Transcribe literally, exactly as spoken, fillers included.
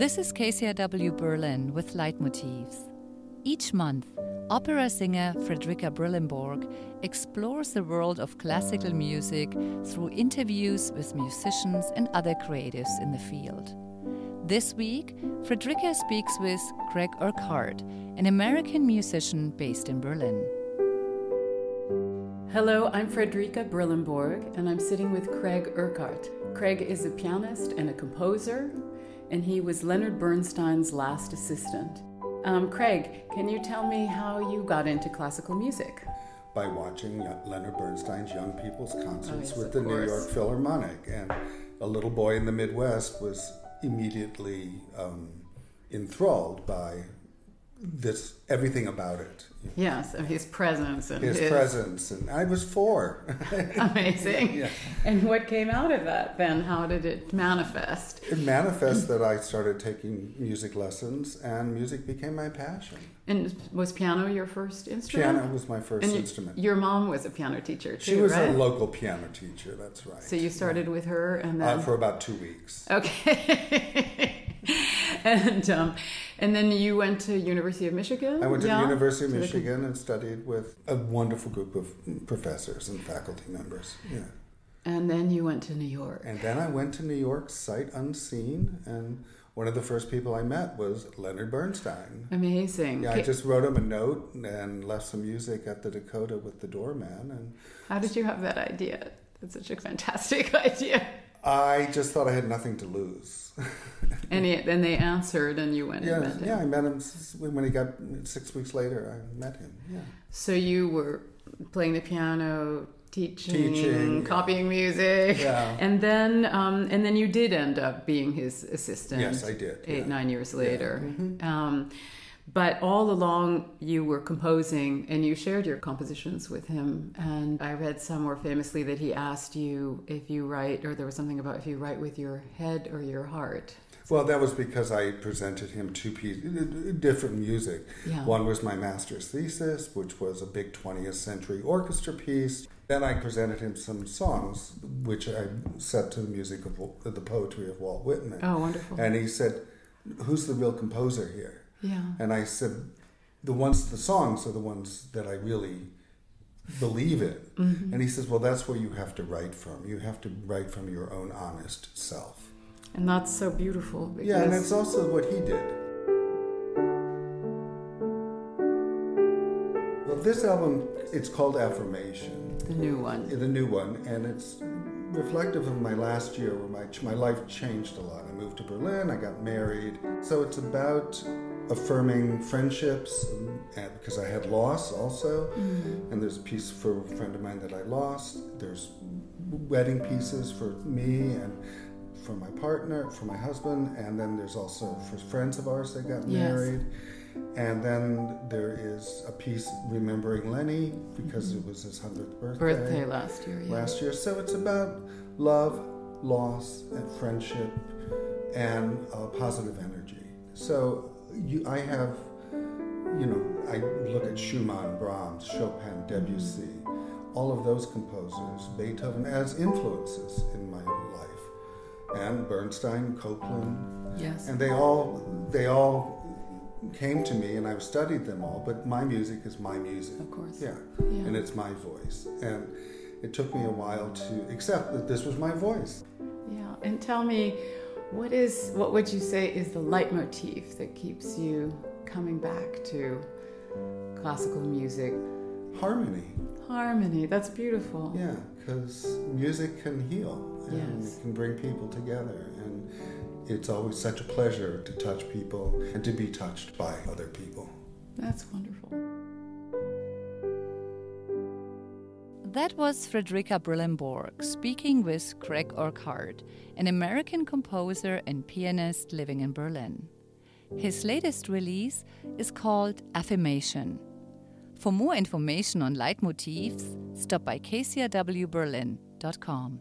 This is K C R W Berlin with Leitmotifs. Each month, opera singer Fredrika Brillembourg explores the world of classical music through interviews with musicians and other creatives in the field. This week, Fredrika speaks with Craig Urquhart, an American musician based in Berlin. Hello, I'm Fredrika Brillembourg, and I'm sitting with Craig Urquhart. Craig is a pianist and a composer, and he was Leonard Bernstein's last assistant. Um, Craig, can you tell me how you got into classical music? By watching Leonard Bernstein's Young People's Concerts oh, yes, with the course. New York Philharmonic. And a little boy in the Midwest was immediately um, enthralled by this, everything about it. Yes, of his presence. And his, his presence. And I was four. Amazing. Yeah. And what came out of that then? How did it manifest? It manifests that I started taking music lessons, and music became my passion. And was piano your first instrument? Piano was my first and instrument. Your mom was a piano teacher too, She was right? a local piano teacher, that's right. So you started yeah. with her and then... Uh, for about two weeks. Okay. And um, and then you went to University of Michigan? I went to yeah. the University of Michigan and studied with a wonderful group of professors and faculty members. Yeah. And then you went to New York. And then I went to New York, sight unseen, and one of the first people I met was Leonard Bernstein. Amazing. Yeah, I just wrote him a note and left some music at the Dakota with the doorman. And how did you have that idea? That's such a fantastic idea. I just thought I had nothing to lose. And he, then they answered, and you went yeah, and met him. Yeah, I met him when he got, six weeks later, I met him. Yeah. So you were playing the piano, teaching, teaching copying yeah. music. Yeah. And then um, and then you did end up being his assistant. Yes, I did. Eight, yeah. nine years later. Yeah. Mm-hmm. Um, but all along, you were composing, and you shared your compositions with him. And I read somewhere famously that he asked you if you write, or there was something about if you write with your head or your heart. Well, that was because I presented him two pieces, different music. Yeah. One was my master's thesis, which was a big twentieth century orchestra piece. Then I presented him some songs, which I set to the music of the poetry of Walt Whitman. Oh, wonderful. And he said, "Who's the real composer here?" Yeah. And I said, the ones, the songs are the ones that I really believe in. Mm-hmm. And he says, well, that's where you have to write from. You have to write from your own honest self. And that's so beautiful. Because... Yeah, and it's also what he did. Well, this album, it's called Affirmation. The new one. The new one, and it's reflective of my last year where my, my life changed a lot. I moved to Berlin, I got married. So it's about affirming friendships, and, and because I had loss also. Mm-hmm. And there's a piece for a friend of mine that I lost. There's wedding pieces for me and... for my partner, for my husband, and then there's also for friends of ours that got married. Yes. And then there is a piece remembering Lenny, because mm-hmm. it was his hundredth birthday. Birthday last year, yeah. Last year. So it's about love, loss, and friendship, and uh, positive energy. So you, I have, you know, I look at Schumann, Brahms, Chopin, Debussy, mm-hmm. all of those composers, Beethoven, as influences in my life. And Bernstein, Copland, yes, and they all they all came to me, and I've studied them all. But my music is my music, of course, yeah, yeah. and it's my voice. And it took me a while to accept that this was my voice. Yeah, and tell me, what is what would you say is the leitmotif that keeps you coming back to classical music? Harmony. Harmony. That's beautiful. Yeah, because music can heal. And yes. It can bring people together, and it's always such a pleasure to touch people and to be touched by other people. That's wonderful. That was Fredrika Brillembourg speaking with Craig Urquhart, an American composer and pianist living in Berlin. His latest release is called Affirmation. For more information on Leitmotifs, stop by k c r w berlin dot com.